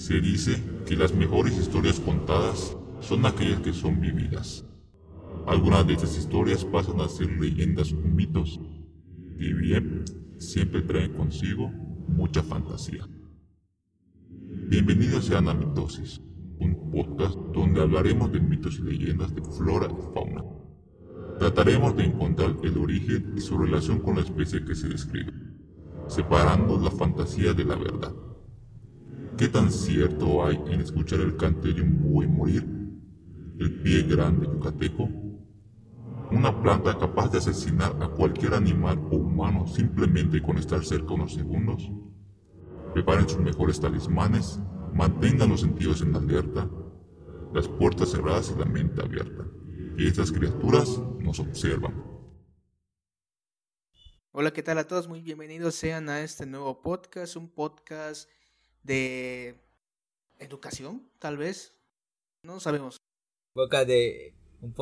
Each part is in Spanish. Se dice que las mejores historias contadas son aquellas que son vividas. Algunas de estas historias pasan a ser leyendas o mitos, y bien, siempre traen consigo mucha fantasía. Bienvenidos sean a Mitosis, un podcast donde hablaremos de mitos y leyendas de flora y fauna. Trataremos de encontrar el origen y su relación con la especie que se describe, separando la fantasía de la verdad. ¿Qué tan cierto hay en escuchar el canto de un buey morir? ¿El pie grande yucateco? ¿Una planta capaz de asesinar a cualquier animal o humano simplemente con estar cerca unos segundos? Preparen sus mejores talismanes, mantengan los sentidos en alerta, las puertas cerradas y la mente abierta, que estas criaturas nos observan. Hola, ¿qué tal a todos? Muy bienvenidos sean a este nuevo podcast, un podcast de educación, tal vez, no sabemos. Un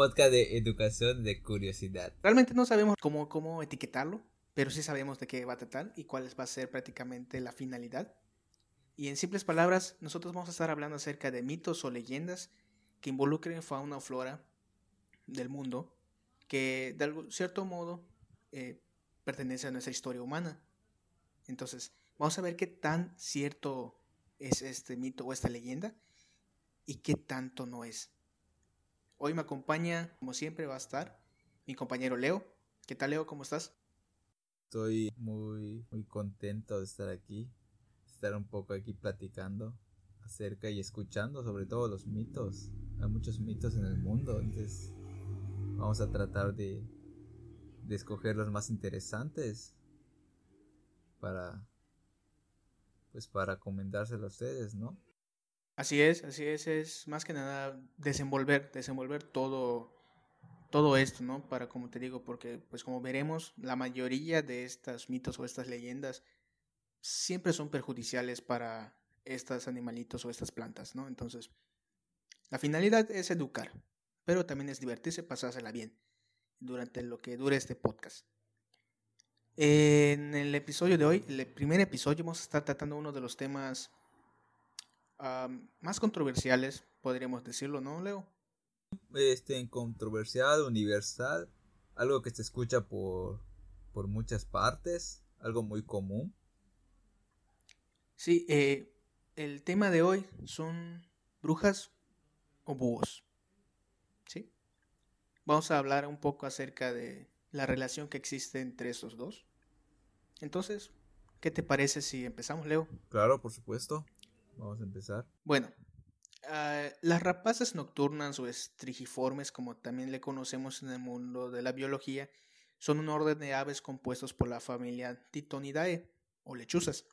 podcast de educación, de curiosidad. Realmente no sabemos cómo etiquetarlo, pero sí sabemos de qué va a tratar y cuál va a ser prácticamente la finalidad. Y en simples palabras, nosotros vamos a estar hablando acerca de mitos o leyendas que involucren fauna o flora del mundo, que de algún cierto modo pertenece a nuestra historia humana. Entonces, vamos a ver qué tan cierto es este mito o esta leyenda y qué tanto no es. Hoy me acompaña, como siempre va a estar, mi compañero Leo. ¿Qué tal, Leo? ¿Cómo estás? Estoy muy contento de estar aquí, estar un poco aquí platicando acerca y escuchando sobre todo los mitos. Hay muchos mitos en el mundo, entonces vamos a tratar de escoger los más interesantes para comentárselo a ustedes, ¿no? Así es, más que nada desenvolver todo esto, ¿no? Para, como te digo, porque pues como veremos, la mayoría de estos mitos o estas leyendas siempre son perjudiciales para estos animalitos o estas plantas, ¿no? Entonces, la finalidad es educar, pero también es divertirse, pasársela bien durante lo que dure este podcast. En el episodio de hoy, el primer episodio, vamos a estar tratando uno de los temas más controversiales, podríamos decirlo, ¿no, Leo? Controversial, universal, algo que se escucha por muchas partes, algo muy común. Sí, el tema de hoy son brujas o búhos, ¿sí? Vamos a hablar un poco acerca de la relación que existe entre estos dos. Entonces, ¿qué te parece si empezamos, Leo? Claro, por supuesto, vamos a empezar. Bueno, las rapaces nocturnas o estrigiformes, como también le conocemos en el mundo de la biología, son un orden de aves compuestos por la familia Titonidae o lechuzas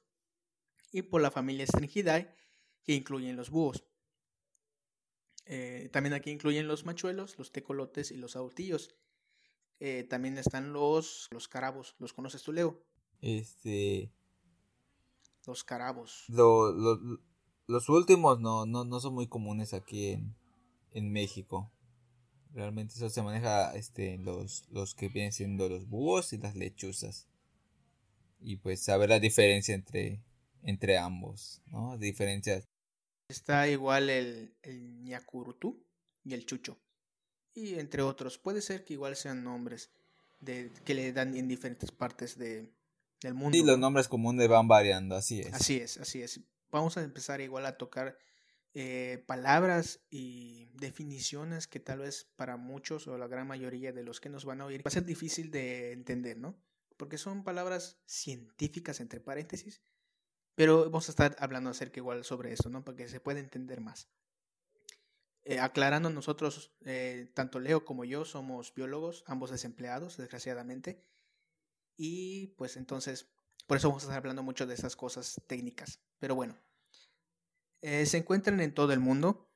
y por la familia Stringidae, que incluyen los búhos. También aquí incluyen los machuelos, los tecolotes y los autillos. También están los carabos. ¿Los conoces tú, Leo? Los carabos. Los últimos no son muy comunes aquí en México. Realmente eso se maneja los que vienen siendo los búhos y las lechuzas. Y pues saber la diferencia entre ambos, ¿no? Diferencias. Está igual el ñacurutú y el chocho. Y entre otros, puede ser que igual sean nombres que le dan en diferentes partes del mundo. Y los nombres comunes van variando, así es. Vamos a empezar igual a tocar palabras y definiciones que tal vez para muchos o la gran mayoría de los que nos van a oír va a ser difícil de entender, ¿no? Porque son palabras científicas, entre paréntesis, pero vamos a estar hablando acerca igual sobre esto, ¿no? Para que se pueda entender más. Aclarando, nosotros, tanto Leo como yo, somos biólogos, ambos desempleados, desgraciadamente, y pues entonces, por eso vamos a estar hablando mucho de estas cosas técnicas. Pero bueno, se encuentran en todo el mundo,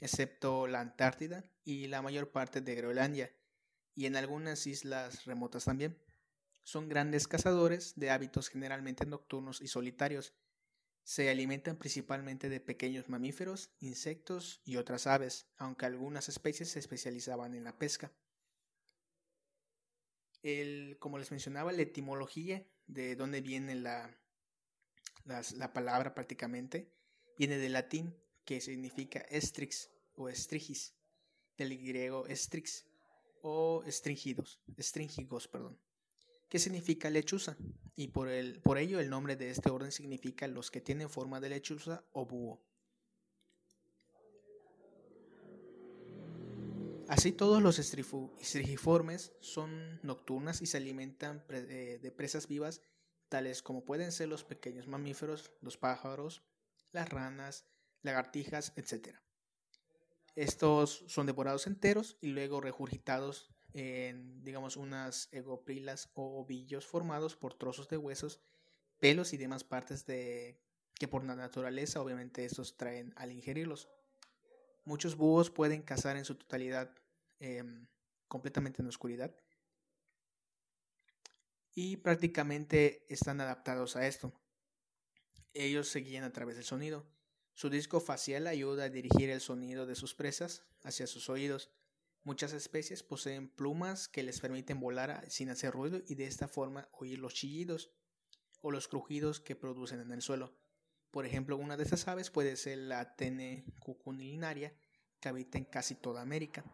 excepto la Antártida y la mayor parte de Groenlandia, y en algunas islas remotas también. Son grandes cazadores de hábitos generalmente nocturnos y solitarios. Se alimentan principalmente de pequeños mamíferos, insectos y otras aves, aunque algunas especies se especializaban en la pesca. Como les mencionaba, la etimología de dónde viene la palabra prácticamente Viene del latín, que significa estrix o estrigis, del griego estrix o estringigos, que significa lechuza, y por ello el nombre de este orden significa los que tienen forma de lechuza o búho. Así, todos los estrigiformes son nocturnas y se alimentan de presas vivas, tales como pueden ser los pequeños mamíferos, los pájaros, las ranas, lagartijas, etc. Estos son devorados enteros y luego regurgitados en, unas egoprilas o ovillos formados por trozos de huesos, pelos y demás partes que por la naturaleza obviamente estos traen al ingerirlos. Muchos búhos pueden cazar en su totalidad completamente en la oscuridad y prácticamente están adaptados a esto. Ellos se guían a través del sonido. Su disco facial ayuda a dirigir el sonido de sus presas hacia sus oídos. Muchas especies poseen plumas que les permiten volar sin hacer ruido y de esta forma oír los chillidos o los crujidos que producen en el suelo. Por ejemplo, una de estas aves puede ser la Atene cucunilinaria, que habita en casi toda América.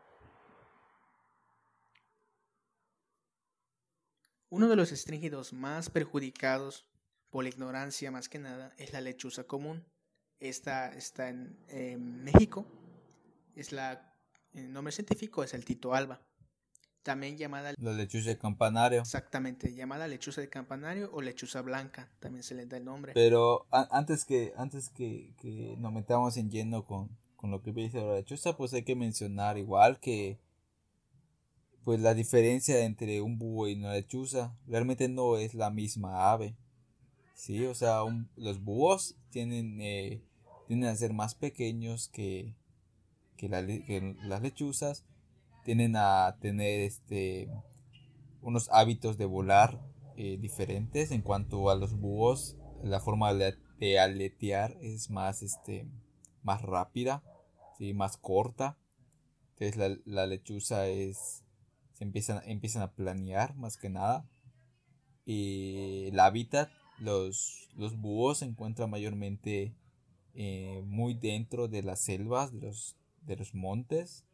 Uno de los estríngidos más perjudicados por la ignorancia, más que nada, es la lechuza común. Esta está en México. El nombre científico es el Tito Alba, también llamada la lechuza de campanario. Exactamente, llamada lechuza de campanario o lechuza blanca, también se le da el nombre. Pero antes que nos metamos en lleno con lo que dice la lechuza, pues hay que mencionar igual que pues la diferencia entre un búho y una lechuza realmente no es la misma ave. Sí, o sea, los búhos tienden a ser más pequeños que las lechuzas, tienden a tener unos hábitos de volar diferentes. En cuanto a los búhos, la forma de aletear es más rápida, ¿sí? Más corta. Entonces la lechuza empiezan a planear más que nada. Y el hábitat, los búhos se encuentran mayormente muy dentro de las selvas, de los montes,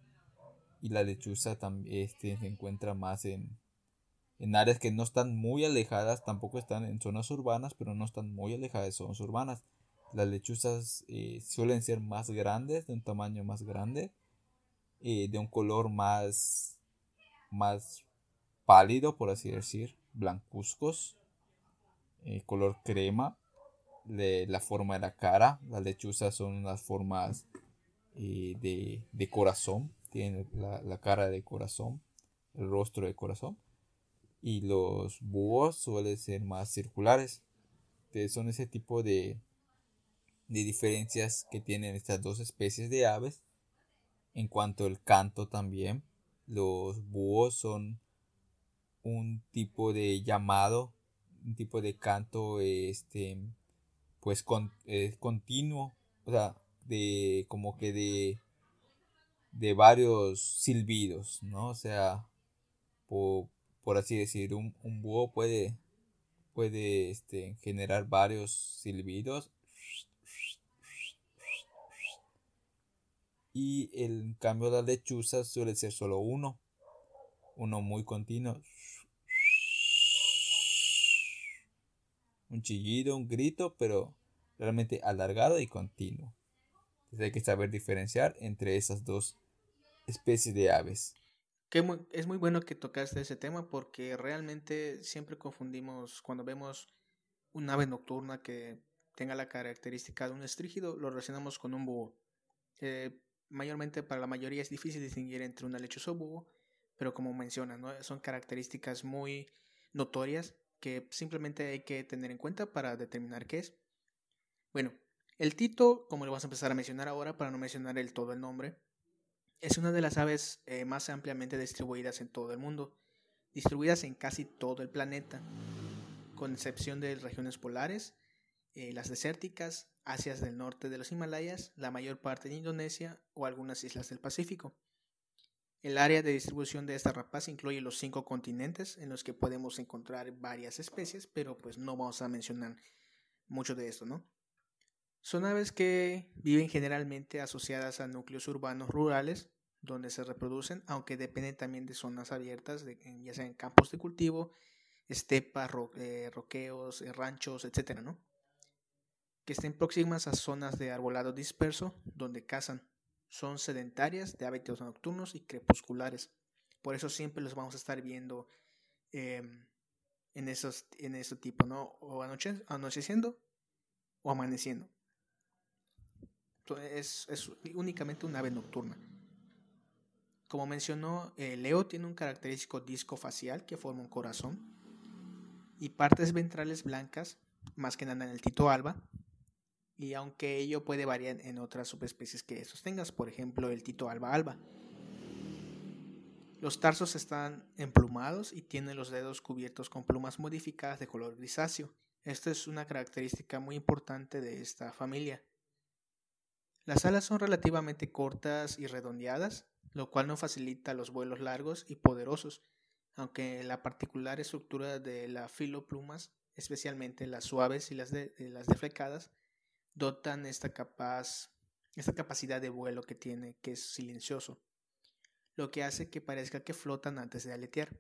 y la lechuza también se encuentra más en áreas que no están muy alejadas, tampoco están en zonas urbanas, pero no están muy alejadas de zonas urbanas. Las lechuzas suelen ser más grandes, de un tamaño más grande, de un color más pálido, por así decir, blancuzcos, color crema, la forma de la cara. Las lechuzas son unas formas de corazón, tienen la cara de corazón, el rostro de corazón, y los búhos suelen ser más circulares. Entonces son ese tipo de diferencias que tienen estas dos especies de aves. En cuanto al canto también, los búhos son un tipo de llamado, un tipo de canto pues continuo, o sea, de varios silbidos, ¿no? O sea, por así decir, un búho puede generar varios silbidos, y en cambio la lechuza suele ser solo uno muy continuo, un chillido, un grito, pero realmente alargado y continuo. Entonces hay que saber diferenciar entre esas dos especies de aves. Es muy bueno que tocaste ese tema, porque realmente siempre confundimos cuando vemos un ave nocturna que tenga la característica de un estrígido, lo relacionamos con un búho. Mayormente para la mayoría es difícil distinguir entre una lechuza o búho, pero como mencionas, ¿no? Son características muy notorias que simplemente hay que tener en cuenta para determinar qué es. Bueno, el tito, como lo vas a empezar a mencionar ahora para no mencionar todo el nombre, es una de las aves más ampliamente distribuidas en todo el mundo, distribuidas en casi todo el planeta, con excepción de regiones polares, las desérticas, Asia del norte de los Himalayas, la mayor parte de Indonesia o algunas islas del Pacífico. El área de distribución de esta rapaz incluye los 5 continentes en los que podemos encontrar varias especies, pero pues no vamos a mencionar mucho de esto, ¿no? Son aves que viven generalmente asociadas a núcleos urbanos rurales, donde se reproducen, aunque dependen también de zonas abiertas, ya sea en campos de cultivo, estepas, roqueos, ranchos, etc., ¿no? Que estén próximas a zonas de arbolado disperso, donde cazan. Son sedentarias, de hábitos nocturnos y crepusculares. Por eso siempre los vamos a estar viendo en ese tipo, ¿no? O anocheciendo o amaneciendo. Entonces, es únicamente una ave nocturna. Como mencionó, Leo tiene un característico disco facial que forma un corazón y partes ventrales blancas, más que nada en el Tito Alba, y aunque ello puede variar en otras subespecies que sostengas, por ejemplo el Tito Alba. Los tarsos están emplumados y tienen los dedos cubiertos con plumas modificadas de color grisáceo. Esta es una característica muy importante de esta familia. Las alas son relativamente cortas y redondeadas, lo cual no facilita los vuelos largos y poderosos, aunque la particular estructura de las filoplumas, especialmente las suaves y las deflecadas, dotan esta capacidad de vuelo que tiene, que es silencioso, lo que hace que parezca que flotan antes de aletear.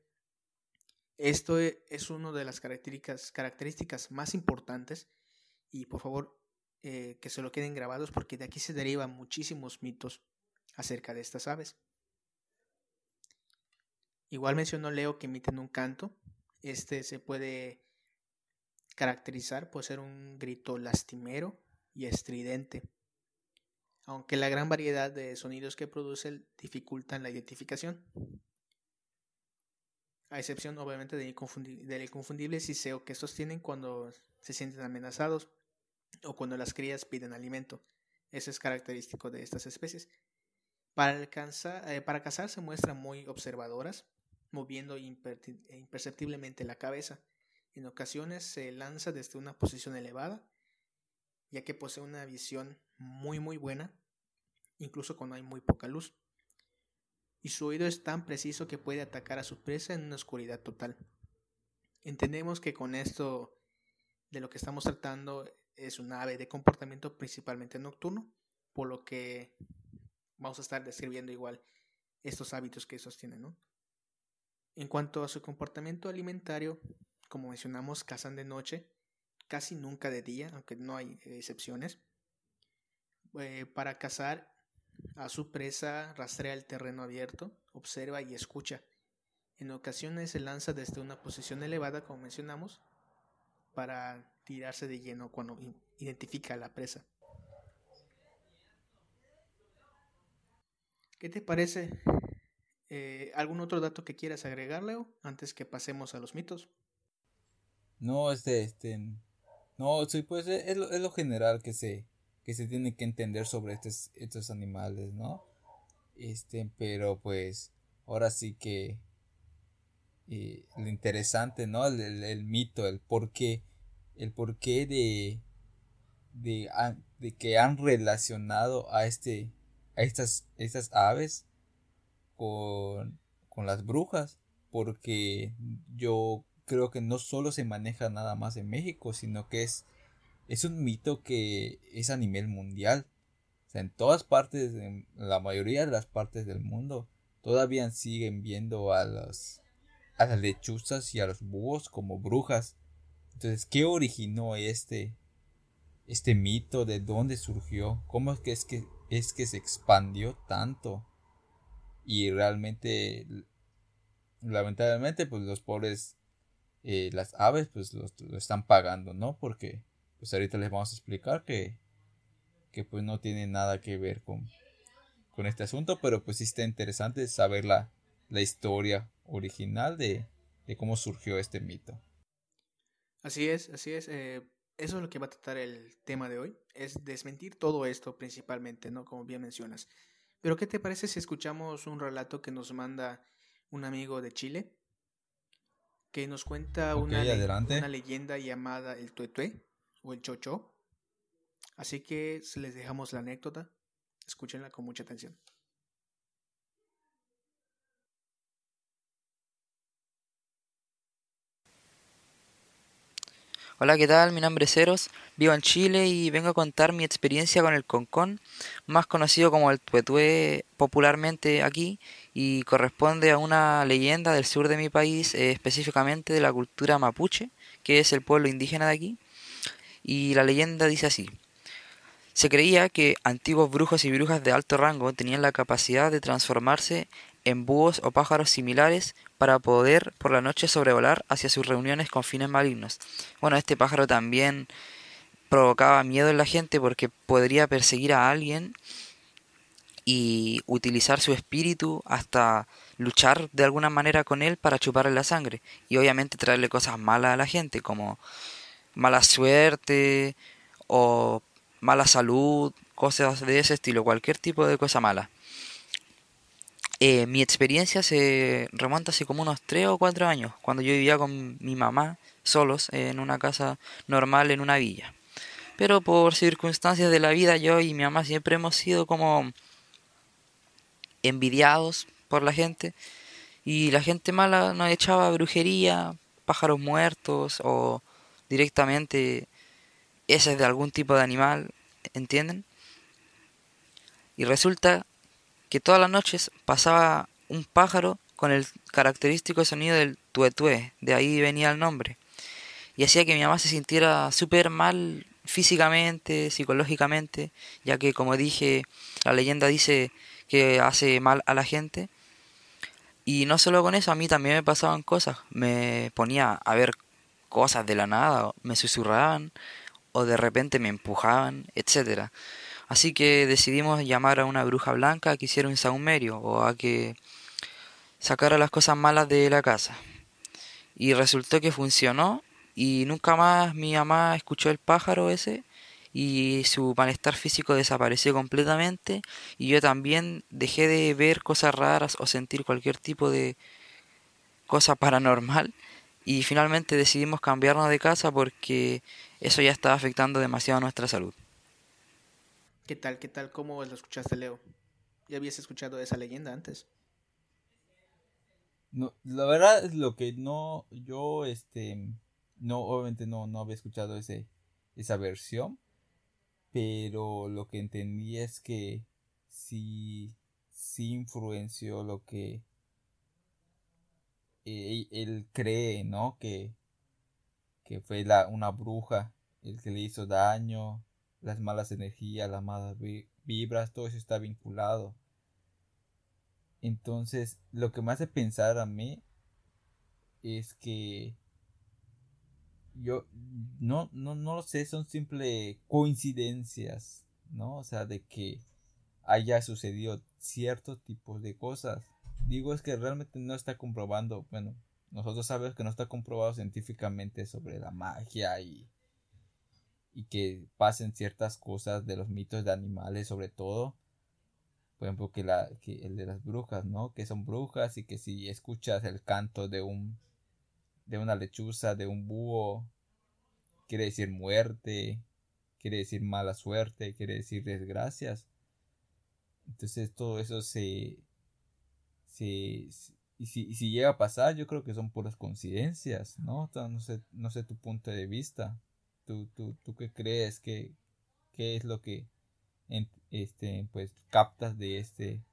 Esto es una de las características más importantes, y por favor que se lo queden grabados, porque de aquí se derivan muchísimos mitos acerca de estas aves. Igual mencionó Leo que emiten un canto. Este se puede caracterizar por ser un grito lastimero y estridente, aunque la gran variedad de sonidos que produce dificultan la identificación, a excepción obviamente del inconfundible ciseo que estos tienen cuando se sienten amenazados o cuando las crías piden alimento. Eso es característico de estas especies. Para cazar se muestran muy observadoras, moviendo imperceptiblemente la cabeza. En ocasiones se lanza desde una posición elevada, ya que posee una visión muy muy buena, incluso cuando hay muy poca luz. Y su oído es tan preciso que puede atacar a su presa en una oscuridad total. Entendemos que con esto de lo que estamos tratando es un ave de comportamiento principalmente nocturno, por lo que vamos a estar describiendo igual estos hábitos que estos tienen, ¿no? En cuanto a su comportamiento alimentario, como mencionamos, cazan de noche, casi nunca de día, aunque no hay excepciones. Para cazar a su presa, rastrea el terreno abierto, observa y escucha. En ocasiones se lanza desde una posición elevada, como mencionamos, para tirarse de lleno cuando identifica a la presa. ¿Qué te parece? ¿Algún otro dato que quieras agregar, Leo, antes que pasemos a los mitos? No, no, sí, pues es lo general que se tiene que entender sobre estos animales, ¿no? Pero pues ahora sí que lo interesante, ¿no? El mito, el porqué de que han relacionado a estas aves con las brujas, porque yo creo que no solo se maneja nada más en México, sino que es un mito que es a nivel mundial. O sea, en todas partes, en la mayoría de las partes del mundo, todavía siguen viendo a las lechuzas y a los búhos como brujas. Entonces, ¿qué originó este mito? ¿De dónde surgió? ¿Cómo es que se expandió tanto? Y realmente, lamentablemente, pues los pobres las aves pues lo están pagando, ¿no? Porque pues ahorita les vamos a explicar que pues no tiene nada que ver con este asunto, pero pues sí está interesante saber la historia original de cómo surgió este mito. Así es. Eso es lo que va a tratar el tema de hoy, es desmentir todo esto principalmente, ¿no? Como bien mencionas. Pero ¿qué te parece si escuchamos un relato que nos manda un amigo de Chile? Que nos cuenta una leyenda llamada el tuetue o el chocho. Así que les dejamos la anécdota. Escúchenla con mucha atención. Hola, ¿qué tal? Mi nombre es Eros, vivo en Chile y vengo a contar mi experiencia con el concón, más conocido como el tuetue popularmente aquí, y corresponde a una leyenda del sur de mi país, específicamente de la cultura mapuche, que es el pueblo indígena de aquí, y la leyenda dice así. Se creía que antiguos brujos y brujas de alto rango tenían la capacidad de transformarse en búhos o pájaros similares para poder por la noche sobrevolar hacia sus reuniones con fines malignos. Bueno, este pájaro también provocaba miedo en la gente porque podría perseguir a alguien y utilizar su espíritu hasta luchar de alguna manera con él para chuparle la sangre y obviamente traerle cosas malas a la gente como mala suerte o mala salud, cosas de ese estilo, cualquier tipo de cosa mala. Mi experiencia se remonta hace como unos 3 o 4 años, cuando yo vivía con mi mamá solos en una casa normal en una villa. Pero por circunstancias de la vida yo y mi mamá siempre hemos sido como envidiados por la gente. Y la gente mala nos echaba brujería, pájaros muertos o directamente heces de algún tipo de animal, ¿entienden? Y resulta que todas las noches pasaba un pájaro con el característico sonido del tuetue, de ahí venía el nombre, y hacía que mi mamá se sintiera súper mal físicamente, psicológicamente, ya que como dije, la leyenda dice que hace mal a la gente, y no solo con eso, a mí también me pasaban cosas, me ponía a ver cosas de la nada, me susurraban, o de repente me empujaban, etcétera. Así que decidimos llamar a una bruja blanca a que hiciera un sahumerio o a que sacara las cosas malas de la casa. Y resultó que funcionó y nunca más mi mamá escuchó el pájaro ese y su malestar físico desapareció completamente y yo también dejé de ver cosas raras o sentir cualquier tipo de cosa paranormal. Y finalmente decidimos cambiarnos de casa porque eso ya estaba afectando demasiado nuestra salud. ¿Qué tal? ¿Cómo lo escuchaste, Leo? ¿Ya habías escuchado esa leyenda antes? No, la verdad es lo que no, yo no, obviamente no había escuchado esa versión, pero lo que entendí es que sí influenció lo que él cree, ¿no? Que fue una bruja el que le hizo daño. Las malas energías, las malas vibras, todo eso está vinculado. Entonces, lo que me hace pensar a mí es que yo no lo sé, son simples coincidencias, ¿no? O sea, de que haya sucedido ciertos tipos de cosas. Digo, es que realmente no está comprobando, bueno, nosotros sabemos que no está comprobado científicamente sobre la magia y que pasen ciertas cosas de los mitos de animales, sobre todo, por ejemplo, que el de las brujas, ¿no? Que son brujas y que si escuchas el canto de una lechuza, de un búho, quiere decir muerte, quiere decir mala suerte, quiere decir desgracias. Entonces todo eso y si llega a pasar, yo creo que son puras coincidencias, ¿no? No sé tu punto de vista. ¿Tú qué crees? ¿Qué es lo que pues captas de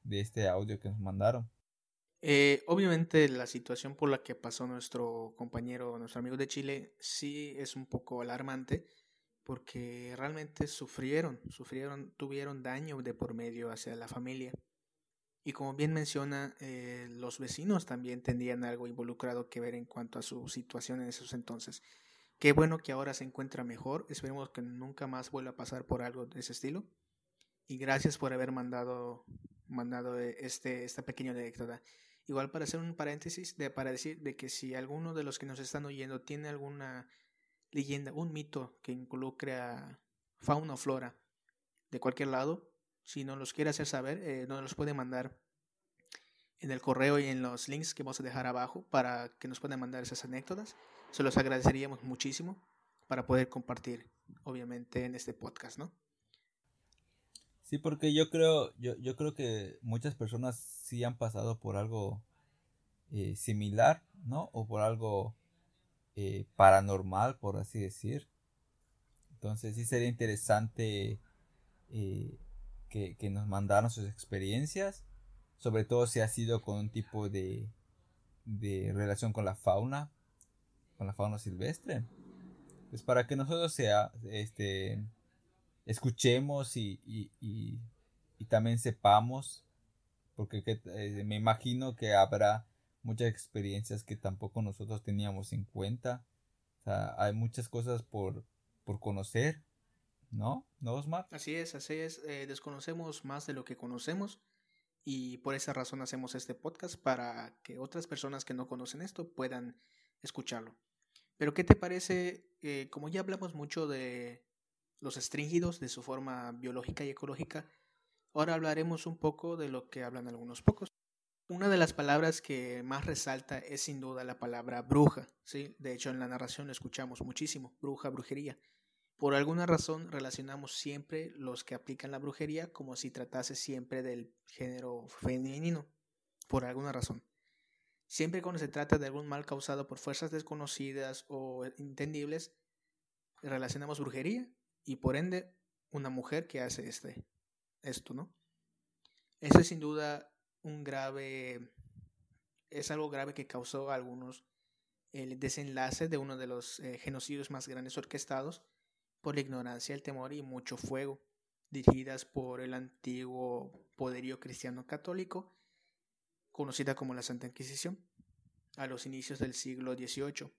este audio que nos mandaron? Obviamente la situación por la que pasó nuestro amigo de Chile, sí es un poco alarmante, porque realmente tuvieron daño de por medio hacia la familia. Y como bien menciona, los vecinos también tendrían algo involucrado que ver en cuanto a su situación en esos entonces. Qué bueno que ahora se encuentra mejor, esperemos que nunca más vuelva a pasar por algo de ese estilo. Y gracias por haber mandado esta pequeña anécdota. Igual para hacer un paréntesis, para decir de que si alguno de los que nos están oyendo tiene alguna leyenda, un mito que involucre a fauna o flora de cualquier lado, si nos los quiere hacer saber, nos los puede mandar en el correo y en los links que vamos a dejar abajo para que nos puedan mandar esas anécdotas. Se los agradeceríamos muchísimo para poder compartir, obviamente, en este podcast, ¿no? Sí, porque yo creo que muchas personas sí han pasado por algo similar, ¿no? O por algo paranormal, por así decir. Entonces sí sería interesante que nos mandaran sus experiencias, sobre todo si ha sido con un tipo de relación con la fauna silvestre, pues para que nosotros escuchemos y también sepamos, porque me imagino que habrá muchas experiencias que tampoco nosotros teníamos en cuenta. O sea, hay muchas cosas por conocer, ¿no? ¿No, Osmar? Así es. Desconocemos más de lo que conocemos y por esa razón hacemos este podcast, para que otras personas que no conocen esto puedan escucharlo. Pero ¿qué te parece? Como ya hablamos mucho de los estríngidos, de su forma biológica y ecológica, ahora hablaremos un poco de lo que hablan algunos pocos. Una de las palabras que más resalta es sin duda la palabra bruja, ¿sí? De hecho, en la narración lo escuchamos muchísimo, bruja, brujería. Por alguna razón relacionamos siempre los que aplican la brujería como si tratase siempre del género femenino, por alguna razón. Siempre cuando se trata de algún mal causado por fuerzas desconocidas o entendibles, relacionamos brujería y por ende una mujer que hace esto, ¿no? Eso es sin duda algo grave que causó a algunos el desenlace de uno de los genocidios más grandes orquestados por la ignorancia, el temor y mucho fuego, dirigidas por el antiguo poderío cristiano católico, conocida como la Santa Inquisición, a los inicios del siglo XVIII.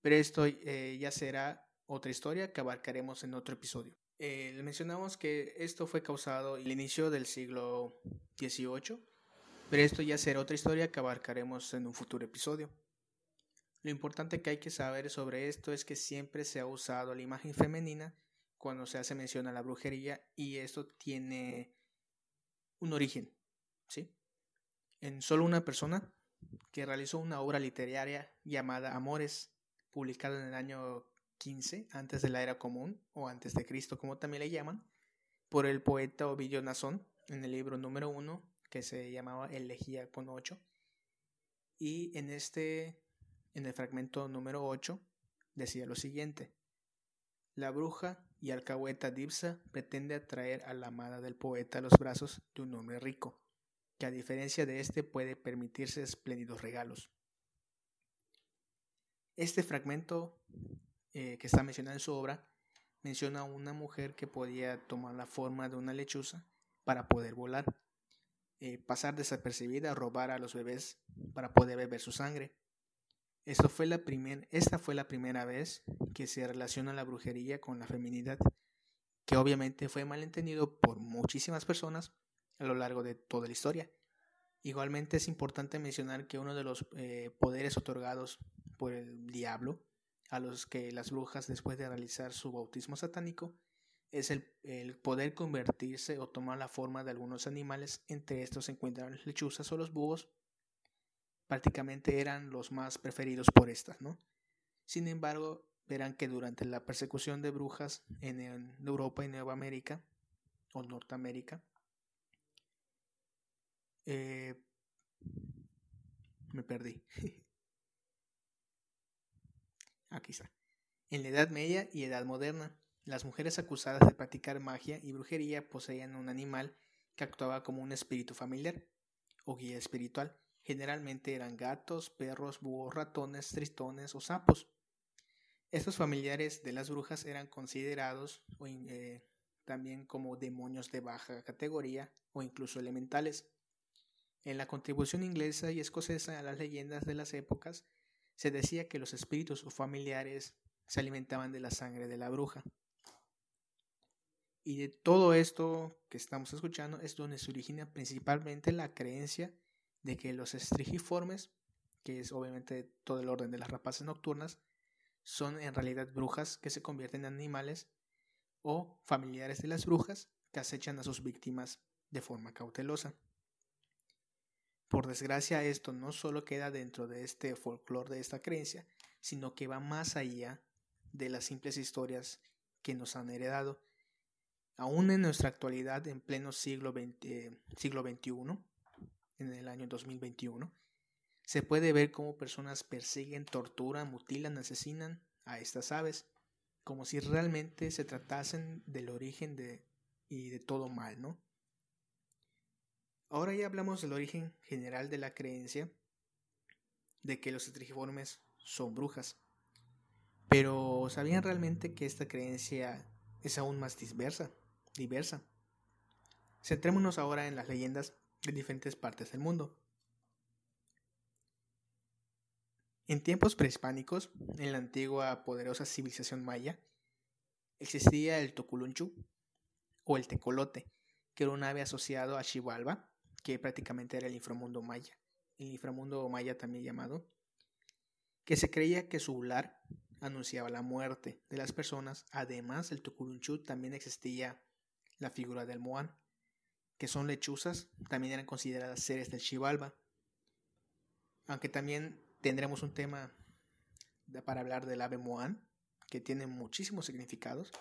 Pero esto ya será otra historia que abarcaremos en otro episodio. Mencionamos que esto fue causado al inicio del siglo XVIII, pero esto ya será otra historia que abarcaremos en un futuro episodio. Lo importante que hay que saber sobre esto es que siempre se ha usado la imagen femenina cuando se hace mención a la brujería, y esto tiene un origen, ¿sí? En solo una persona que realizó una obra literaria llamada Amores, publicada en el año 15 antes de la era común, o antes de Cristo como también le llaman, por el poeta Ovidio Nasón, en el libro número 1 que se llamaba Elegía con 8, y en el fragmento número 8 decía lo siguiente: la bruja y alcahueta Dipsa pretende atraer a la amada del poeta a los brazos de un hombre rico, que a diferencia de este puede permitirse espléndidos regalos. Este fragmento que está mencionado en su obra, menciona a una mujer que podía tomar la forma de una lechuza para poder volar, pasar desapercibida, robar a los bebés para poder beber su sangre. Esta fue la primera vez que se relaciona la brujería con la feminidad, que obviamente fue malentendido por muchísimas personas a lo largo de toda la historia. Igualmente es importante mencionar que uno de los poderes otorgados por el diablo a los que las brujas, después de realizar su bautismo satánico, es el poder convertirse o tomar la forma de algunos animales. Entre estos se encuentran las lechuzas o los búhos, prácticamente eran los más preferidos por estas, ¿no? Sin embargo, verán que durante la persecución de brujas en Europa y Nueva América, o Norteamérica, me perdí. Aquí está. En la Edad Media y Edad Moderna, las mujeres acusadas de practicar magia y brujería poseían un animal que actuaba como un espíritu familiar o guía espiritual. Generalmente eran gatos, perros, búhos, ratones, tritones o sapos. Estos familiares de las brujas eran considerados también como demonios de baja categoría o incluso elementales. En la contribución inglesa y escocesa a las leyendas de las épocas, se decía que los espíritus o familiares se alimentaban de la sangre de la bruja. Y de todo esto que estamos escuchando es donde se origina principalmente la creencia de que los estrigiformes, que es obviamente todo el orden de las rapaces nocturnas, son en realidad brujas que se convierten en animales o familiares de las brujas que acechan a sus víctimas de forma cautelosa. Por desgracia, esto no solo queda dentro de este folclore, de esta creencia, sino que va más allá de las simples historias que nos han heredado. Aún en nuestra actualidad, en pleno siglo XXI, en el año 2021, Se puede ver cómo personas persiguen, torturan, mutilan, asesinan a estas aves, como si realmente se tratasen del origen de todo mal, ¿no? Ahora ya hablamos del origen general de la creencia de que los estrigiformes son brujas. Pero ¿sabían realmente que esta creencia es aún más diversa? Centrémonos ahora en las leyendas de diferentes partes del mundo. En tiempos prehispánicos, en la antigua poderosa civilización maya, existía el Tukulunchu o el tecolote, que era un ave asociado a Xibalba, que prácticamente era el inframundo maya también llamado, que se creía que su ular anunciaba la muerte de las personas. Además, del Tukulunchu también existía la figura del moán, que son lechuzas, también eran consideradas seres del Xibalba. Aunque también tendremos un tema para hablar del ave moán, que tiene muchísimos significados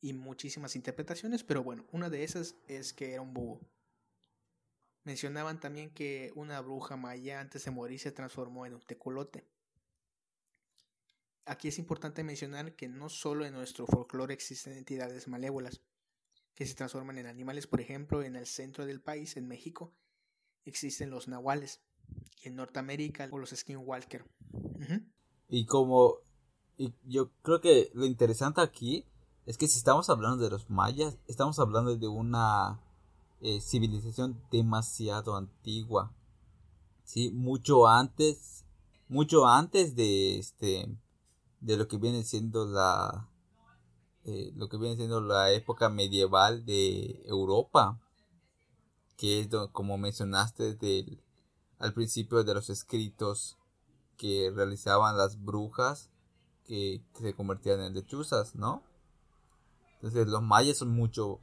y muchísimas interpretaciones, pero bueno, una de esas es que era un búho. Mencionaban también que una bruja maya antes de morir se transformó en un tecolote. Aquí es importante mencionar que no solo en nuestro folclore existen entidades malévolas que se transforman en animales. Por ejemplo, en el centro del país, en México, existen los nahuales, y en Norteamérica o los Skinwalker. Y yo creo que lo interesante aquí es que si estamos hablando de los mayas, estamos hablando de una civilización demasiado antigua, ¿sí? Mucho antes de lo que viene siendo la época medieval de Europa, que es como mencionaste al principio, de los escritos que realizaban las brujas que se convertían en lechuzas, ¿no? Entonces los mayas son mucho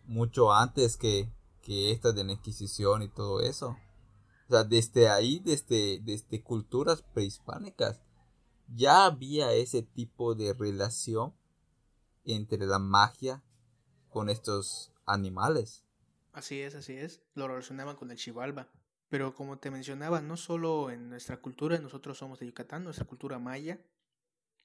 antes que esta de la Inquisición y todo eso. O sea, desde culturas prehispánicas ya había ese tipo de relación entre la magia con estos animales. Así es. Lo relacionaban con el Xibalba. Pero como te mencionaba, no solo en nuestra cultura, nosotros somos de Yucatán, nuestra cultura maya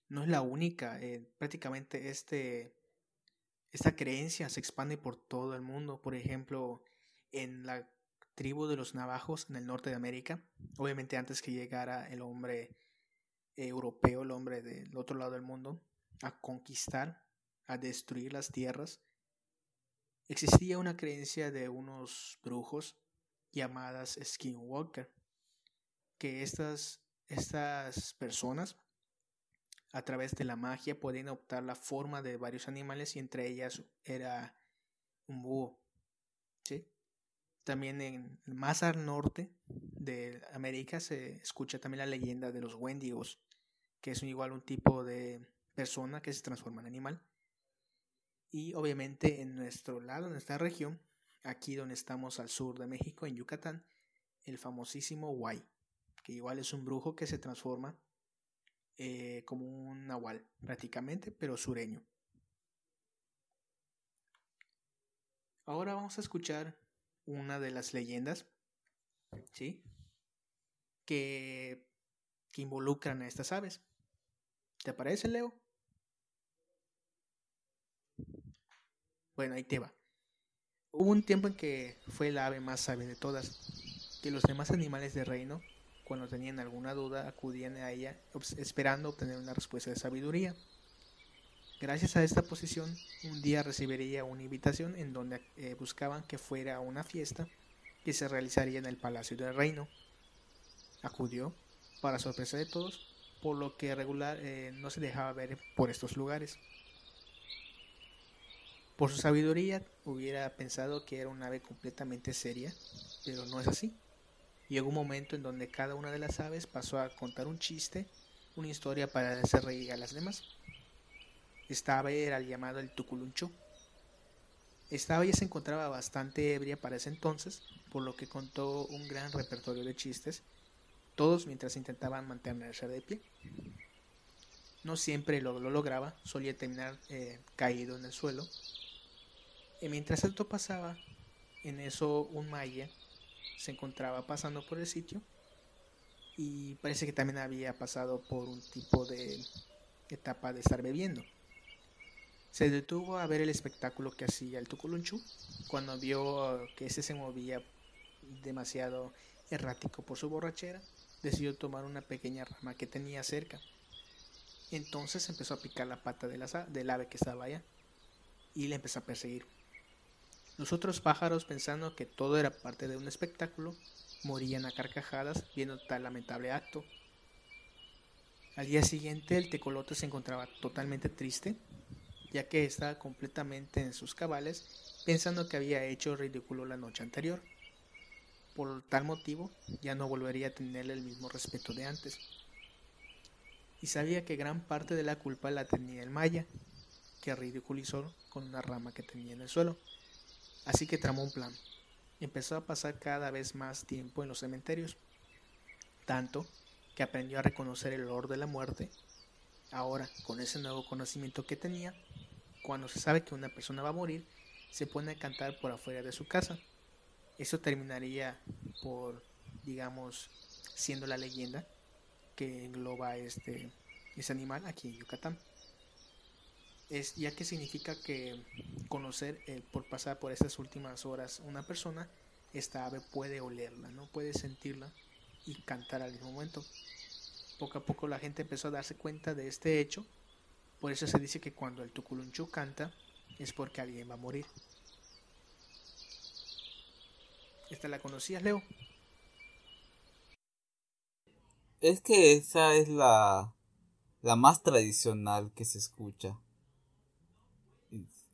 no es la única. Prácticamente esta creencia se expande por todo el mundo. Por ejemplo, en la tribu de los navajos en el norte de América, obviamente antes que llegara el hombre europeo, el hombre del otro lado del mundo, a conquistar, a destruir las tierras, existía una creencia de unos brujos llamadas Skinwalker, que estas personas, a través de la magia, podían adoptar la forma de varios animales, y entre ellas era un búho, ¿sí? También más al norte de América se escucha también la leyenda de los Wendigos, que es un tipo de persona que se transforma en animal. Y obviamente en nuestro lado, en esta región, aquí donde estamos al sur de México, en Yucatán, el famosísimo Way, que igual es un brujo que se transforma como un nahual prácticamente, pero sureño. Ahora vamos a escuchar una de las leyendas, ¿sí?, que involucran a estas aves. ¿Te parece, Leo? Bueno, ahí te va. Hubo un tiempo en que fue la ave más sabia de todas, que los demás animales del reino, cuando tenían alguna duda, acudían a ella esperando obtener una respuesta de sabiduría. Gracias a esta posición, un día recibiría una invitación en donde buscaban que fuera a una fiesta que se realizaría en el palacio del reino. Acudió, para sorpresa de todos, por lo que regular no se dejaba ver por estos lugares. Por su sabiduría hubiera pensado que era un ave completamente seria, pero no es así. Llegó un momento en donde cada una de las aves pasó a contar un chiste, una historia para hacer reír a las demás. Esta ave era llamada el Tukulunchu. Esta ave ya se encontraba bastante ebria para ese entonces, por lo que contó un gran repertorio de chistes, todos mientras intentaban mantenerse de pie. No siempre lo lograba, solía terminar caído en el suelo. Y mientras esto pasaba, en eso un maya se encontraba pasando por el sitio y parece que también había pasado por un tipo de etapa de estar bebiendo. Se detuvo a ver el espectáculo que hacía el Tukulunchu cuando vio que ese se movía demasiado errático por su borrachera. Decidió tomar una pequeña rama que tenía cerca. Entonces empezó a picar la pata del ave que estaba allá y le empezó a perseguir. Los otros pájaros, pensando que todo era parte de un espectáculo, morían a carcajadas viendo tal lamentable acto. Al día siguiente el tecolote se encontraba totalmente triste, ya que estaba completamente en sus cabales, pensando que había hecho ridículo la noche anterior. Por tal motivo, ya no volvería a tenerle el mismo respeto de antes. Y sabía que gran parte de la culpa la tenía el maya, que ridiculizó con una rama que tenía en el suelo. Así que tramó un plan. Empezó a pasar cada vez más tiempo en los cementerios, tanto que aprendió a reconocer el olor de la muerte. Ahora, con ese nuevo conocimiento que tenía, cuando se sabe que una persona va a morir, se pone a cantar por afuera de su casa. Eso terminaría por, digamos, siendo la leyenda que engloba ese animal aquí en Yucatán. Es, ya que significa que conocer, por pasar por estas últimas horas una persona, esta ave puede olerla, ¿no? Puede sentirla y cantar al mismo momento. Poco a poco la gente empezó a darse cuenta de este hecho. Por eso se dice que cuando el Tukulunchu canta es porque alguien va a morir. ¿Esta la conocías, Leo? Es que esa es la más tradicional que se escucha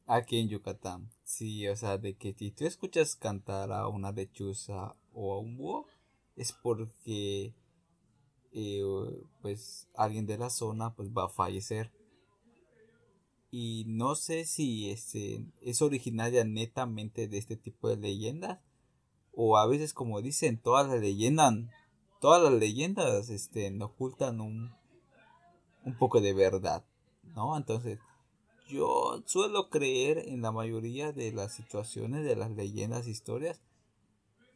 aquí en Yucatán. Sí, o sea, de que si tú escuchas cantar a una lechuza o a un búho, es porque pues alguien de la zona pues va a fallecer. Y no sé si es originaria netamente de este tipo de leyendas, o a veces, como dicen, todas las leyendas ocultan un poco de verdad, ¿no? Entonces, yo suelo creer en la mayoría de las situaciones, de las leyendas, historias,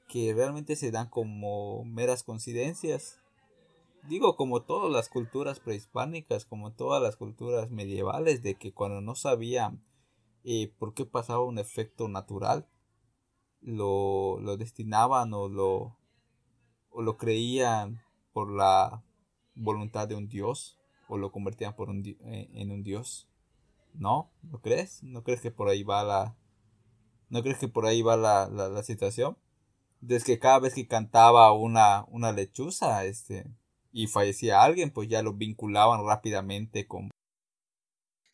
que realmente se dan como meras coincidencias. Digo, como todas las culturas prehispánicas, como todas las culturas medievales, de que cuando no sabían por qué pasaba un efecto natural, lo destinaban o lo creían por la voluntad de un dios, o lo convertían en un dios. ¿No? ¿No crees? ¿No crees que por ahí va la situación? Desde que cada vez que cantaba una lechuza y fallecía alguien, pues ya lo vinculaban rápidamente con...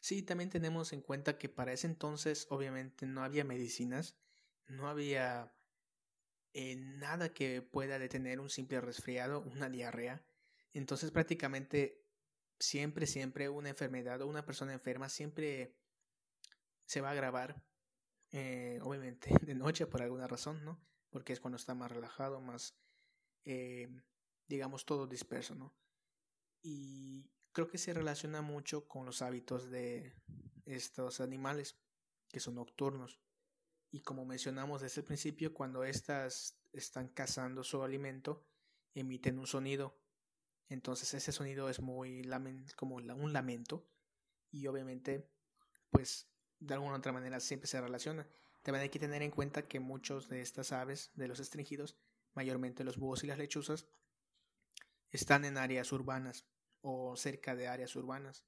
Sí, también tenemos en cuenta que para ese entonces obviamente no había medicinas. No había nada que pueda detener un simple resfriado, una diarrea. Entonces prácticamente siempre una enfermedad o una persona enferma siempre se va a agravar. Obviamente de noche por alguna razón, ¿no? Porque es cuando está más relajado, más, digamos, todo disperso, ¿no? Y creo que se relaciona mucho con los hábitos de estos animales que son nocturnos. Y como mencionamos desde el principio, cuando estas están cazando su alimento, emiten un sonido. Entonces ese sonido es muy como un lamento. Y obviamente, pues de alguna u otra manera siempre se relaciona. También hay que tener en cuenta que muchos de estas aves, de los estringidos, mayormente los búhos y las lechuzas, están en áreas urbanas o cerca de áreas urbanas.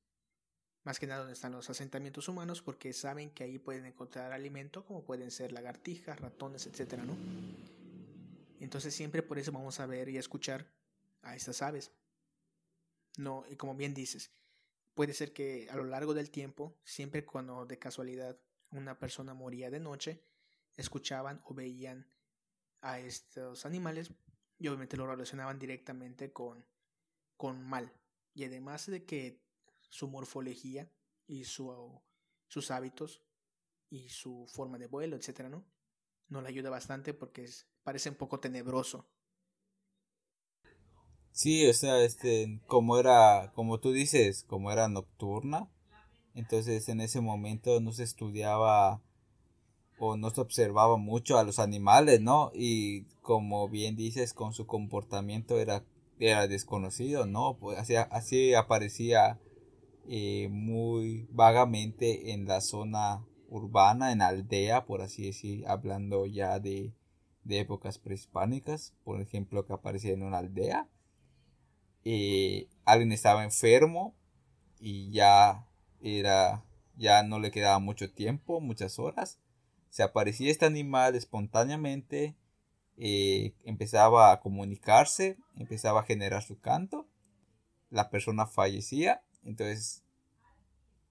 Más que nada donde están los asentamientos humanos, porque saben que ahí pueden encontrar alimento, como pueden ser lagartijas, ratones, etcétera, ¿no? Entonces siempre por eso vamos a ver y a escuchar a estas aves. No, y como bien dices, puede ser que a lo largo del tiempo, siempre cuando de casualidad una persona moría de noche, escuchaban o veían a estos animales y obviamente lo relacionaban directamente con mal. Y además de que su morfología y sus hábitos y su forma de vuelo, etcétera, ¿no? Nos la ayuda bastante porque parece un poco tenebroso. Sí, o sea, como tú dices, como era nocturna, entonces en ese momento no se estudiaba o no se observaba mucho a los animales, ¿no? Y como bien dices, con su comportamiento era era desconocido, ¿no? Pues así aparecía muy vagamente en la zona urbana, en la aldea, por así decir, hablando ya de épocas prehispánicas, por ejemplo, que aparecía en una aldea. Alguien estaba enfermo y ya no le quedaba mucho tiempo, muchas horas. Se aparecía este animal espontáneamente, empezaba a comunicarse, empezaba a generar su canto. La persona fallecía, entonces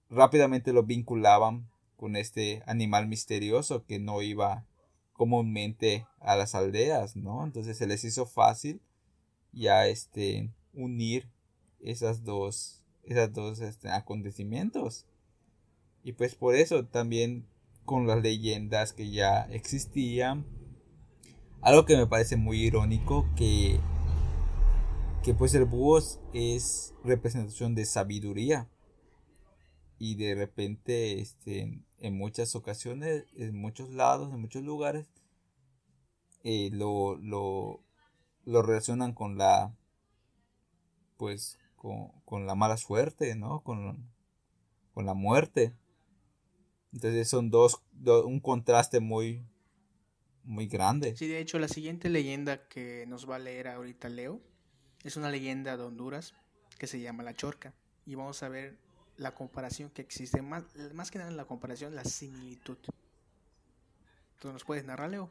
rápidamente lo vinculaban con este animal misterioso que no iba comúnmente a las aldeas, ¿no? Entonces se les hizo fácil ya unir esas dos acontecimientos. Y pues por eso también con las leyendas que ya existían, algo que me parece muy irónico, que pues el búho es representación de sabiduría, y de repente en muchas ocasiones, en muchos lados, en muchos lugares, lo relacionan con la, pues con la mala suerte, ¿no? Con la muerte. Entonces son un contraste muy, muy grande. Sí, de hecho la siguiente leyenda que nos va a leer ahorita Leo es una leyenda de Honduras que se llama La Chorca, y vamos a ver la comparación que existe, más que nada la comparación, la similitud. ¿Tú nos puedes narrar, Leo?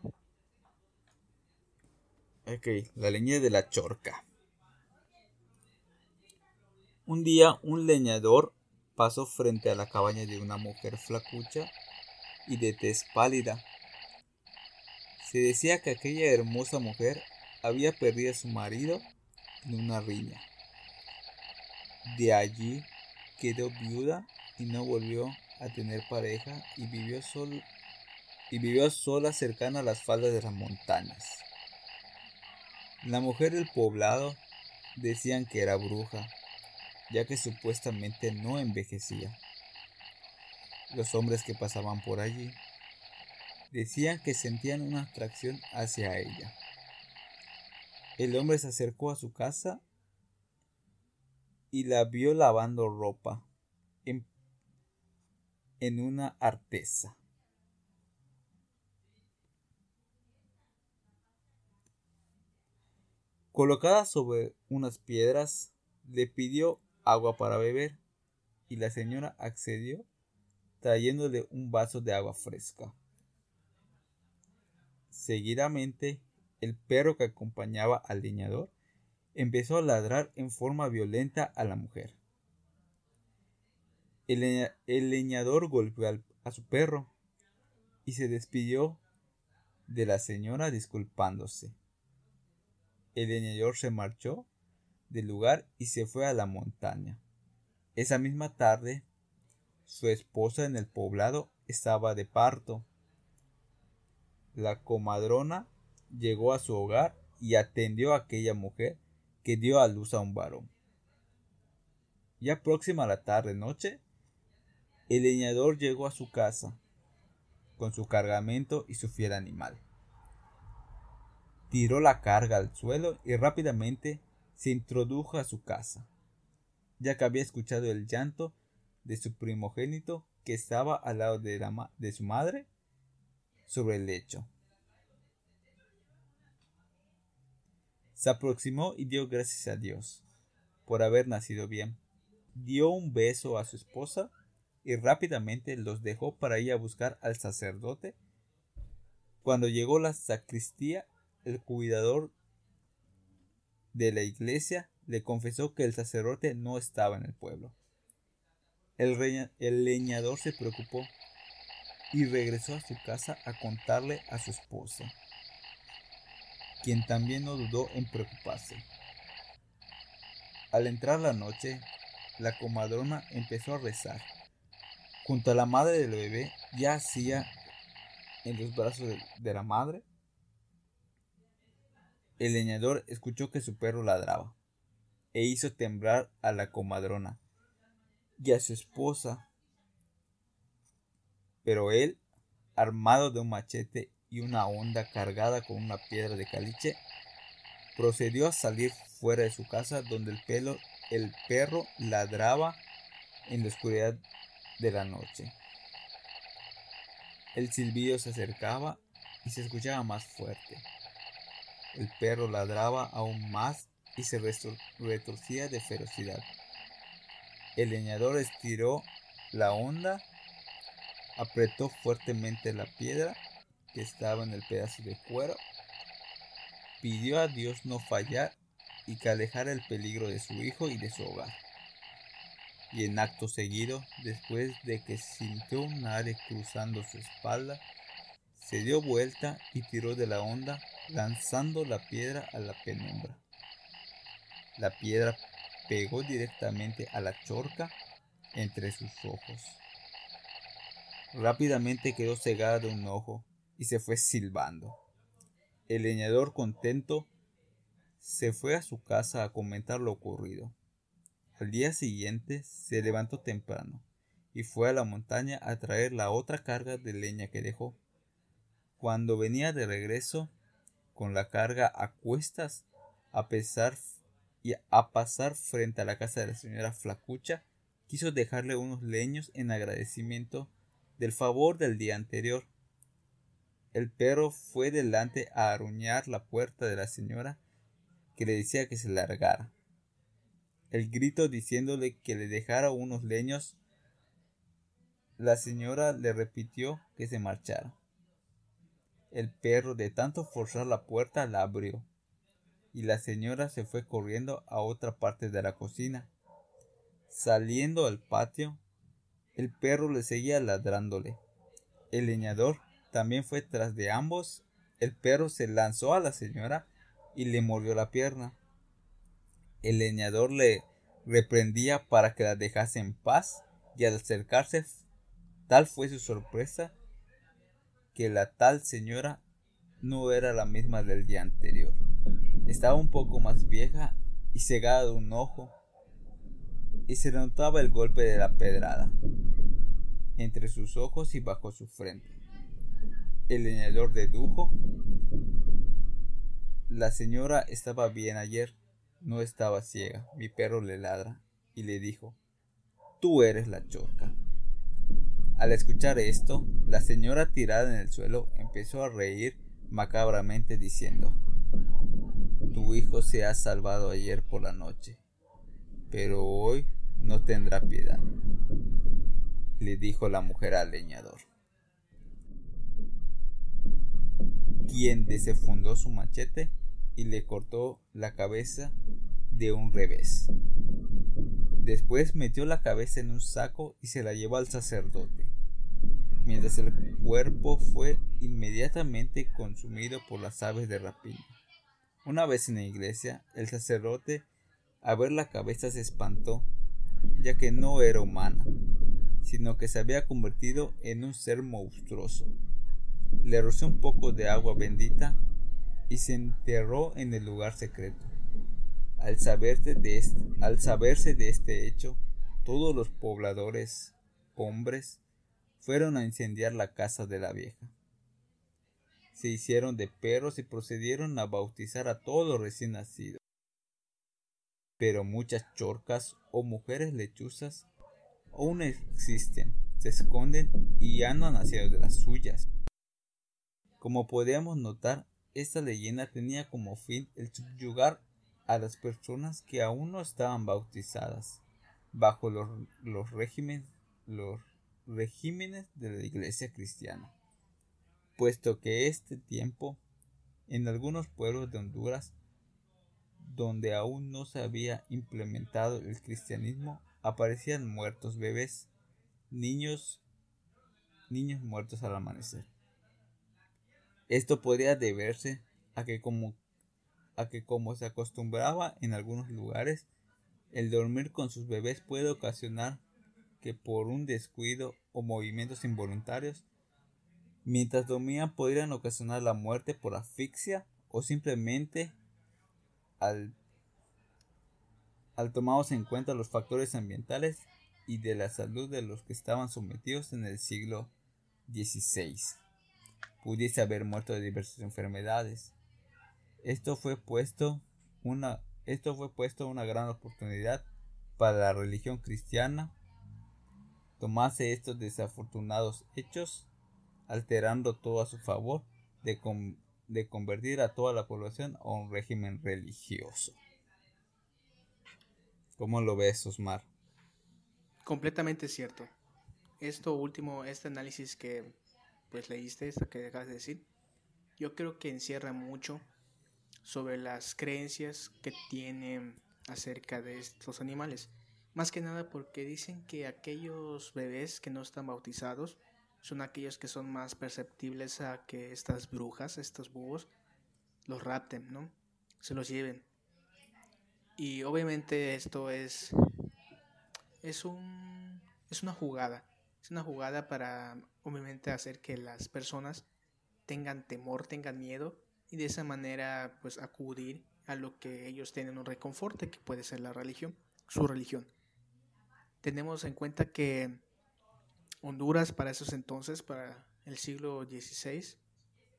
Ok, la leyenda de La Chorca. Un día un leñador pasó frente a la cabaña de una mujer flacucha y de tez pálida. Se decía que aquella hermosa mujer había perdido a su marido en una riña. De allí quedó viuda y no volvió a tener pareja, y vivió sola cercana a las faldas de las montañas. La mujer del poblado decían que era bruja, ya que supuestamente no envejecía. Los hombres que pasaban por allí decían que sentían una atracción hacia ella. El hombre se acercó a su casa y la vio lavando ropa en una artesa. Colocada sobre unas piedras, le pidió agua para beber, y la señora accedió trayéndole un vaso de agua fresca. Seguidamente, el perro que acompañaba al leñador empezó a ladrar en forma violenta a la mujer. El leñador golpeó a su perro y se despidió de la señora disculpándose. El leñador se marchó del lugar y se fue a la montaña. Esa misma tarde, su esposa en el poblado estaba de parto. La comadrona llegó a su hogar y atendió a aquella mujer, que dio a luz a un varón. Ya próxima a la tarde-noche, el leñador llegó a su casa con su cargamento y su fiel animal. Tiró la carga al suelo y rápidamente se introdujo a su casa, ya que había escuchado el llanto de su primogénito, que estaba al lado de su madre sobre el lecho. Se aproximó y dio gracias a Dios por haber nacido bien. Dio un beso a su esposa y rápidamente los dejó para ir a buscar al sacerdote. Cuando llegó la sacristía, el cuidador de la iglesia le confesó que el sacerdote no estaba en el pueblo. El leñador se preocupó y regresó a su casa a contarle a su esposa, quien también no dudó en preocuparse. Al entrar la noche, la comadrona empezó a rezar. Junto a la madre del bebé, ya yacía en los brazos de la madre. El leñador escuchó que su perro ladraba e hizo temblar a la comadrona y a su esposa. Pero él, armado de un machete y una honda cargada con una piedra de caliche, Procedió a salir fuera de su casa, donde el perro ladraba en la oscuridad de la noche. El silbido se acercaba y se escuchaba más fuerte. El perro ladraba aún más y se retorcía de ferocidad. El leñador estiró la honda, apretó fuertemente la piedra que estaba en el pedazo de cuero, pidió a Dios no fallar y que alejara el peligro de su hijo y de su hogar. Y en acto seguido, después de que sintió un aire cruzando su espalda, se dio vuelta y tiró de la honda, lanzando la piedra a la penumbra. La piedra pegó directamente a la chorca entre sus ojos. Rápidamente quedó cegada de un ojo y se fue silbando. El leñador, contento, se fue a su casa a comentar lo ocurrido. Al día siguiente se levantó temprano y fue a la montaña a traer la otra carga de leña que dejó. Cuando venía de regreso con la carga a cuestas, a pasar frente a la casa de la señora Flacucha, quiso dejarle unos leños en agradecimiento del favor del día anterior. El perro fue delante a arruñar la puerta de la señora, que le decía que se largara. El grito diciéndole que le dejara unos leños, la señora le repitió que se marchara. El perro, de tanto forzar la puerta, la abrió, y la señora se fue corriendo a otra parte de la cocina. Saliendo al patio, el perro le seguía ladrándole. El leñador también fue tras de ambos. El perro se lanzó a la señora y le mordió la pierna. El leñador le reprendía para que la dejase en paz, y al acercarse, tal fue su sorpresa que la tal señora no era la misma del día anterior. Estaba un poco más vieja y cegada de un ojo, y se notaba el golpe de la pedrada entre sus ojos y bajo su frente. El leñador dedujo: la señora estaba bien ayer, no estaba ciega. Mi perro le ladra. Y le dijo: tú eres la Chorca. Al escuchar esto, la señora, tirada en el suelo, empezó a reír macabramente diciendo: tu hijo se ha salvado ayer por la noche, pero hoy no tendrá piedad, le dijo la mujer al leñador, quien desenfundó su machete y le cortó la cabeza de un revés. Después metió la cabeza en un saco y se la llevó al sacerdote, mientras el cuerpo fue inmediatamente consumido por las aves de rapiña. Una vez en la iglesia, el sacerdote, al ver la cabeza, se espantó, ya que no era humana, sino que se había convertido en un ser monstruoso. Le roció un poco de agua bendita y se enterró en el lugar secreto. Al saberse de este hecho, todos los pobladores, hombres, fueron a incendiar la casa de la vieja. Se hicieron de perros y procedieron a bautizar a todos los recién nacidos. Pero muchas chorcas o mujeres lechuzas aún existen, se esconden y ya no han nacido de las suyas. Como podemos notar, esta leyenda tenía como fin el subyugar a las personas que aún no estaban bautizadas bajo los regímenes de la iglesia cristiana, puesto que este tiempo en algunos pueblos de Honduras, donde aún no se había implementado el cristianismo, aparecían muertos bebés, niños muertos al amanecer. Esto podría deberse a que como se acostumbraba en algunos lugares, el dormir con sus bebés puede ocasionar que por un descuido o movimientos involuntarios, mientras dormían, podrían ocasionar la muerte por asfixia o simplemente al tomarse en cuenta los factores ambientales y de la salud de los que estaban sometidos en el siglo XVI. Pudiese haber muerto de diversas enfermedades. Esto fue puesto esto fue puesto una gran oportunidad para la religión cristiana tomase estos desafortunados hechos, alterando todo a su favor, de convertir a toda la población a un régimen religioso. ¿Cómo lo ves, Osmar? Completamente cierto. Esto último, este análisis que pues leíste, esto que acabas de decir, yo creo que encierra mucho sobre las creencias que tienen acerca de estos animales. Más que nada porque dicen que aquellos bebés que no están bautizados son aquellos que son más perceptibles a que estas brujas, estos búhos, los rapten, ¿no? Se los lleven. Y obviamente esto es una jugada para obviamente hacer que las personas tengan temor, tengan miedo, y de esa manera pues acudir a lo que ellos tienen un reconforte, que puede ser la religión, su religión. Tenemos en cuenta que Honduras para esos entonces, para el siglo XVI,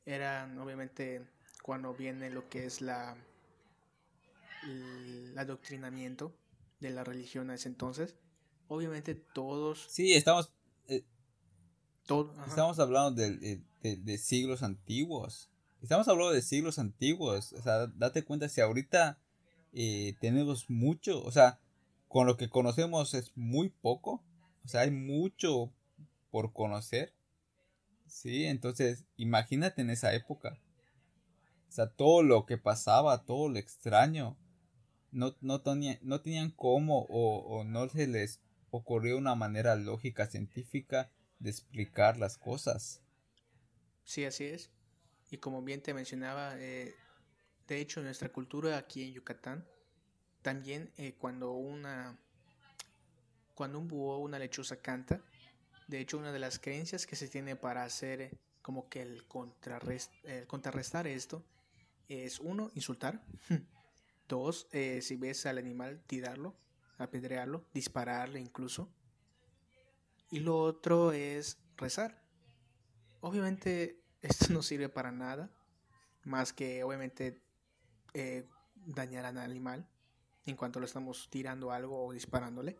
eran obviamente cuando viene lo que es el adoctrinamiento de la religión a ese entonces. Obviamente todos... Sí, estamos hablando de siglos antiguos. Estamos hablando de siglos antiguos. O sea, date cuenta si ahorita tenemos mucho. O sea, con lo que conocemos es muy poco. O sea, hay mucho por conocer, ¿sí? Entonces, imagínate en esa época. O sea, todo lo que pasaba, todo lo extraño. No tenían cómo o no se les ocurrió una manera lógica, científica de explicar las cosas. Sí, así es. Y como bien te mencionaba, de hecho, nuestra cultura aquí en Yucatán, también cuando un búho o una lechuza canta, de hecho una de las creencias que se tiene para hacer como que el contrarrestar esto es, uno, insultar, dos, si ves al animal, tirarlo, apedrearlo, dispararle incluso, y lo otro es rezar. Obviamente esto no sirve para nada, más que obviamente dañar al animal en cuanto lo estamos tirando algo o disparándole.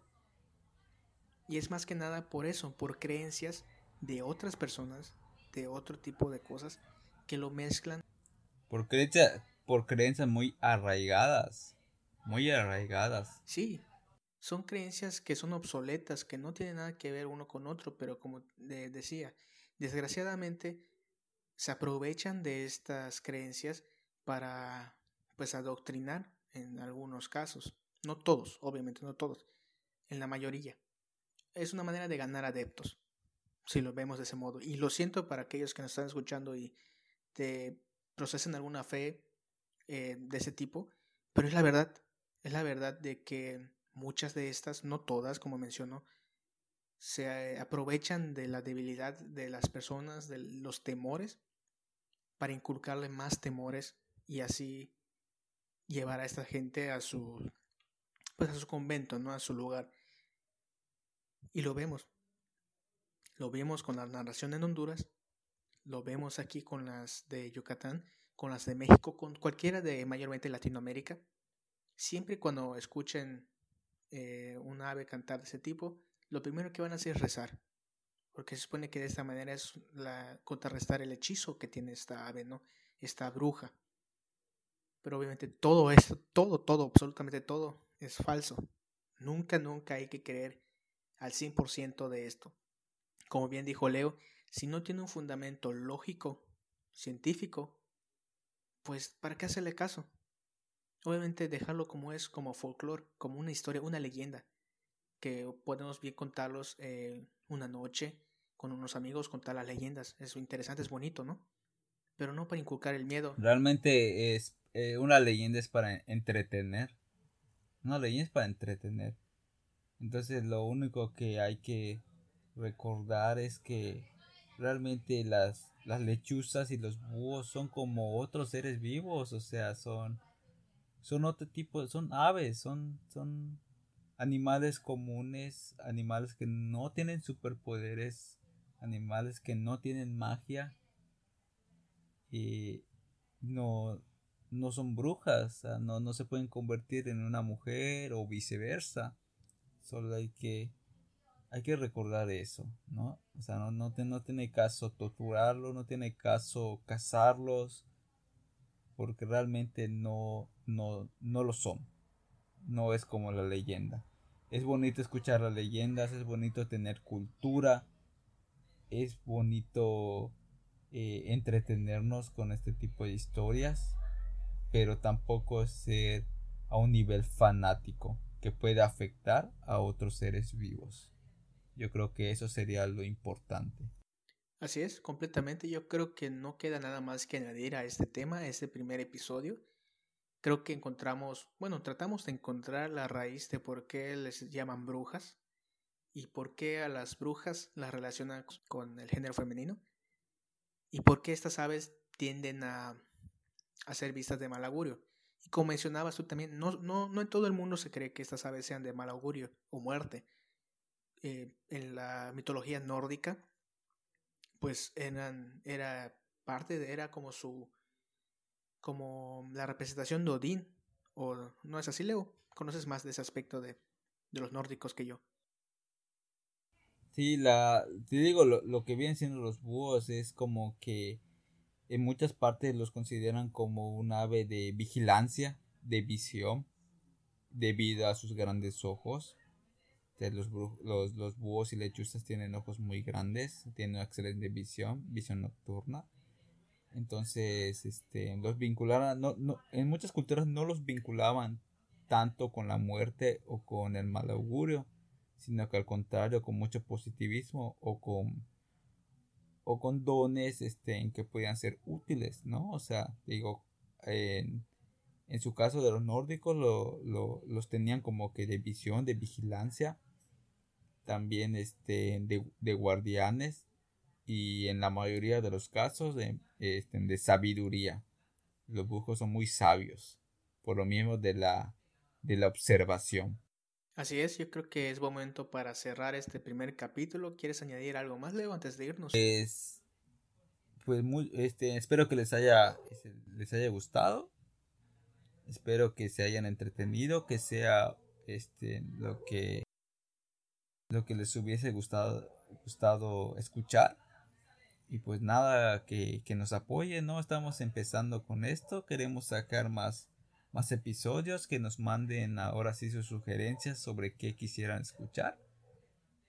Y es más que nada por eso, por creencias de otras personas, de otro tipo de cosas, que lo mezclan. Por creencias muy arraigadas. Sí, son creencias que son obsoletas, que no tienen nada que ver uno con otro, pero como decía, desgraciadamente se aprovechan de estas creencias para pues adoctrinar en algunos casos. No todos, obviamente, no todos, en la mayoría. Es una manera de ganar adeptos, si lo vemos de ese modo. Y lo siento para aquellos que nos están escuchando y te procesen alguna fe de ese tipo, pero es la verdad de que muchas de estas, no todas, como menciono, se aprovechan de la debilidad de las personas, de los temores, para inculcarle más temores y así llevar a esta gente a su convento, ¿no? A su lugar. Y lo vemos con la narración en Honduras, lo vemos aquí con las de Yucatán, con las de México, con cualquiera de mayormente Latinoamérica. Siempre cuando escuchen un ave cantar de ese tipo, lo primero que van a hacer es rezar, porque se supone que de esta manera es contrarrestar el hechizo que tiene esta ave, ¿no? Esta bruja. Pero obviamente todo esto, todo, absolutamente todo es falso. Nunca hay que creer al 100% de esto. Como bien dijo Leo, si no tiene un fundamento lógico, científico, pues ¿para qué hacerle caso? Obviamente dejarlo como es, como folclore, como una historia, una leyenda, que podemos bien contarlos una noche con unos amigos, contar las leyendas. Es interesante, es bonito, ¿no? Pero no para inculcar el miedo. Realmente es una leyenda es para entretener. Una leyenda es para entretener. Entonces lo único que hay que recordar es que realmente las lechuzas y los búhos son como otros seres vivos, o sea, son otro tipo, son aves, son animales comunes, animales que no tienen superpoderes, animales que no tienen magia, y no no son brujas, no se pueden convertir en una mujer o viceversa. Solo hay que recordar eso, ¿no? O sea, no tiene caso torturarlos, no tiene caso cazarlos, porque realmente no lo son. No es como la leyenda. Es bonito escuchar las leyendas, es bonito tener cultura, es bonito entretenernos con este tipo de historias, pero tampoco ser a un nivel fanático que pueda afectar a otros seres vivos. Yo creo que eso sería lo importante. Así es, completamente. Yo creo que no queda nada más que añadir a este tema, a este primer episodio. Creo que tratamos de encontrar la raíz de por qué les llaman brujas y por qué a las brujas las relacionan con el género femenino. Y por qué estas aves tienden a ser vistas de mal augurio. Y como mencionabas tú también, no en todo el mundo se cree que estas aves sean de mal augurio o muerte. En la mitología nórdica, pues era como su... como la representación de Odín. O ¿no es así, Leo? ¿Conoces más de ese aspecto de los nórdicos que yo? Sí, te digo, lo que vienen siendo los búhos es como que en muchas partes los consideran como un ave de vigilancia, de visión, debido a sus grandes ojos. Los búhos y lechuzas tienen ojos muy grandes, tienen una excelente visión nocturna. Entonces, los vinculaban, en muchas culturas no los vinculaban tanto con la muerte o con el mal augurio, sino que al contrario, con mucho positivismo o con dones en que podían ser útiles, ¿no? O sea, digo, en su caso de los nórdicos los tenían como que de visión, de vigilancia, también de guardianes, y en la mayoría de los casos de sabiduría. Los brujos son muy sabios, por lo mismo de la observación. Así es, yo creo que es buen momento para cerrar este primer capítulo. ¿Quieres añadir algo más, Leo, antes de irnos? Espero que les haya gustado. Espero que se hayan entretenido, que sea lo que les hubiese gustado escuchar. Y pues nada, que nos apoyen, ¿no? Estamos empezando con esto, queremos sacar más episodios, que nos manden ahora sí sus sugerencias sobre qué quisieran escuchar.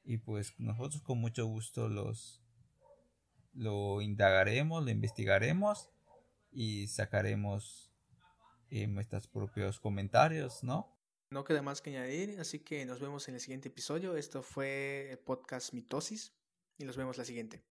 Y pues nosotros con mucho gusto lo indagaremos, lo investigaremos y sacaremos nuestros propios comentarios, ¿no? No queda más que añadir, así que nos vemos en el siguiente episodio. Esto fue el podcast Mitosis y nos vemos la siguiente.